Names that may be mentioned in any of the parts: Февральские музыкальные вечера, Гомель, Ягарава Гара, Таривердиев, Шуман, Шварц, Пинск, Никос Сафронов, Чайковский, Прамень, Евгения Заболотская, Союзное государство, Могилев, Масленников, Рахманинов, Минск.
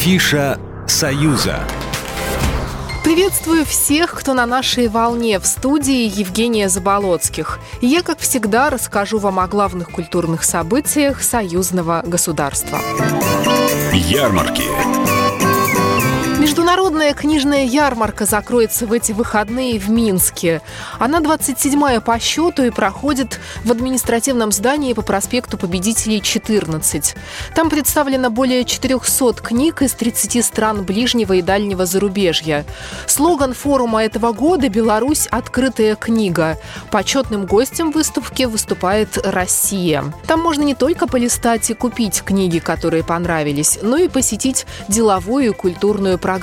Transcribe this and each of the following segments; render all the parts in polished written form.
Афиша «Союза». Приветствую всех, кто на нашей волне, в студии Евгения Заболотских. И я, как всегда, расскажу вам о главных культурных событиях союзного государства. Ярмарки. Международная книжная ярмарка закроется в эти выходные в Минске. Она 27-я по счету и проходит в административном здании по проспекту Победителей 14. Там представлено более 400 книг из 30 стран ближнего и дальнего зарубежья. Слоган форума этого года «Беларусь. Открытая книга». Почетным гостем выставки выступает Россия. Там можно не только полистать и купить книги, которые понравились, но и посетить деловую и культурную программы.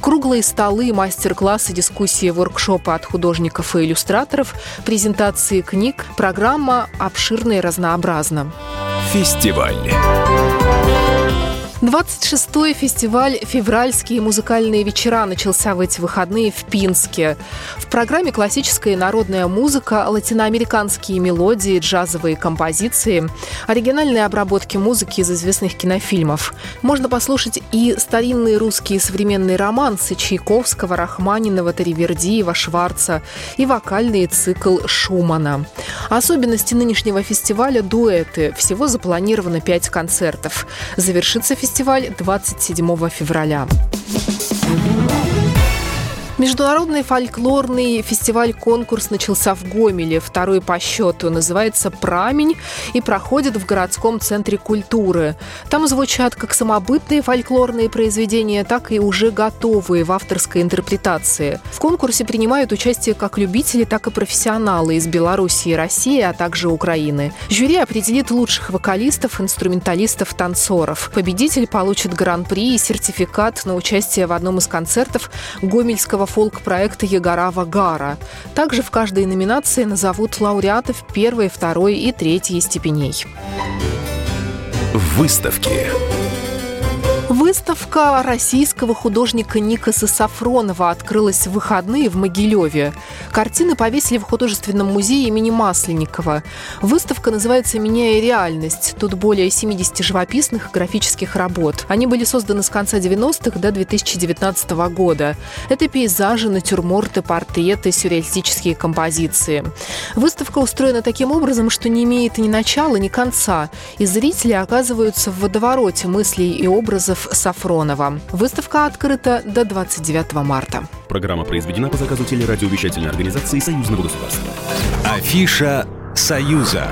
Круглые столы, мастер-классы, дискуссии, воркшопы от художников и иллюстраторов, презентации книг. Программа обширна и разнообразна. Фестиваль. 26-й фестиваль «Февральские музыкальные вечера» начался в эти выходные в Пинске. В программе классическая и народная музыка, латиноамериканские мелодии, джазовые композиции, оригинальные обработки музыки из известных кинофильмов. Можно послушать и старинные русские современные романсы Чайковского, Рахманинова, Таривердиева, Шварца, и вокальный цикл Шумана. Особенности нынешнего фестиваля – дуэты. Всего запланировано 5 концертов. Завершится фестиваль 27 февраля. Международный фольклорный фестиваль-конкурс начался в Гомеле, второй по счету. Называется «Прамень» и проходит в городском центре культуры. Там звучат как самобытные фольклорные произведения, так и уже готовые в авторской интерпретации. В конкурсе принимают участие как любители, так и профессионалы из Беларуси и России, а также Украины. Жюри определит лучших вокалистов, инструменталистов, танцоров. Победитель получит гран-при и сертификат на участие в одном из концертов гомельского фолк-проекта «Ягарава Гара». Также в каждой номинации назовут лауреатов 1, 2 и 3 степеней. Выставки. Выставка российского художника Никоса Сафронова открылась в выходные в Могилеве. Картины повесили в художественном музее имени Масленникова. Выставка называется «Меняя реальность». Тут более 70 живописных и графических работ. Они были созданы с конца 90-х до 2019 года. Это пейзажи, натюрморты, портреты, сюрреалистические композиции. Выставка устроена таким образом, что не имеет ни начала, ни конца. И зрители оказываются в водовороте мыслей и образов Сафронова. Выставка открыта до 29 марта. Программа произведена по заказу телерадиовещательной организации Союзного государства. Афиша «Союза».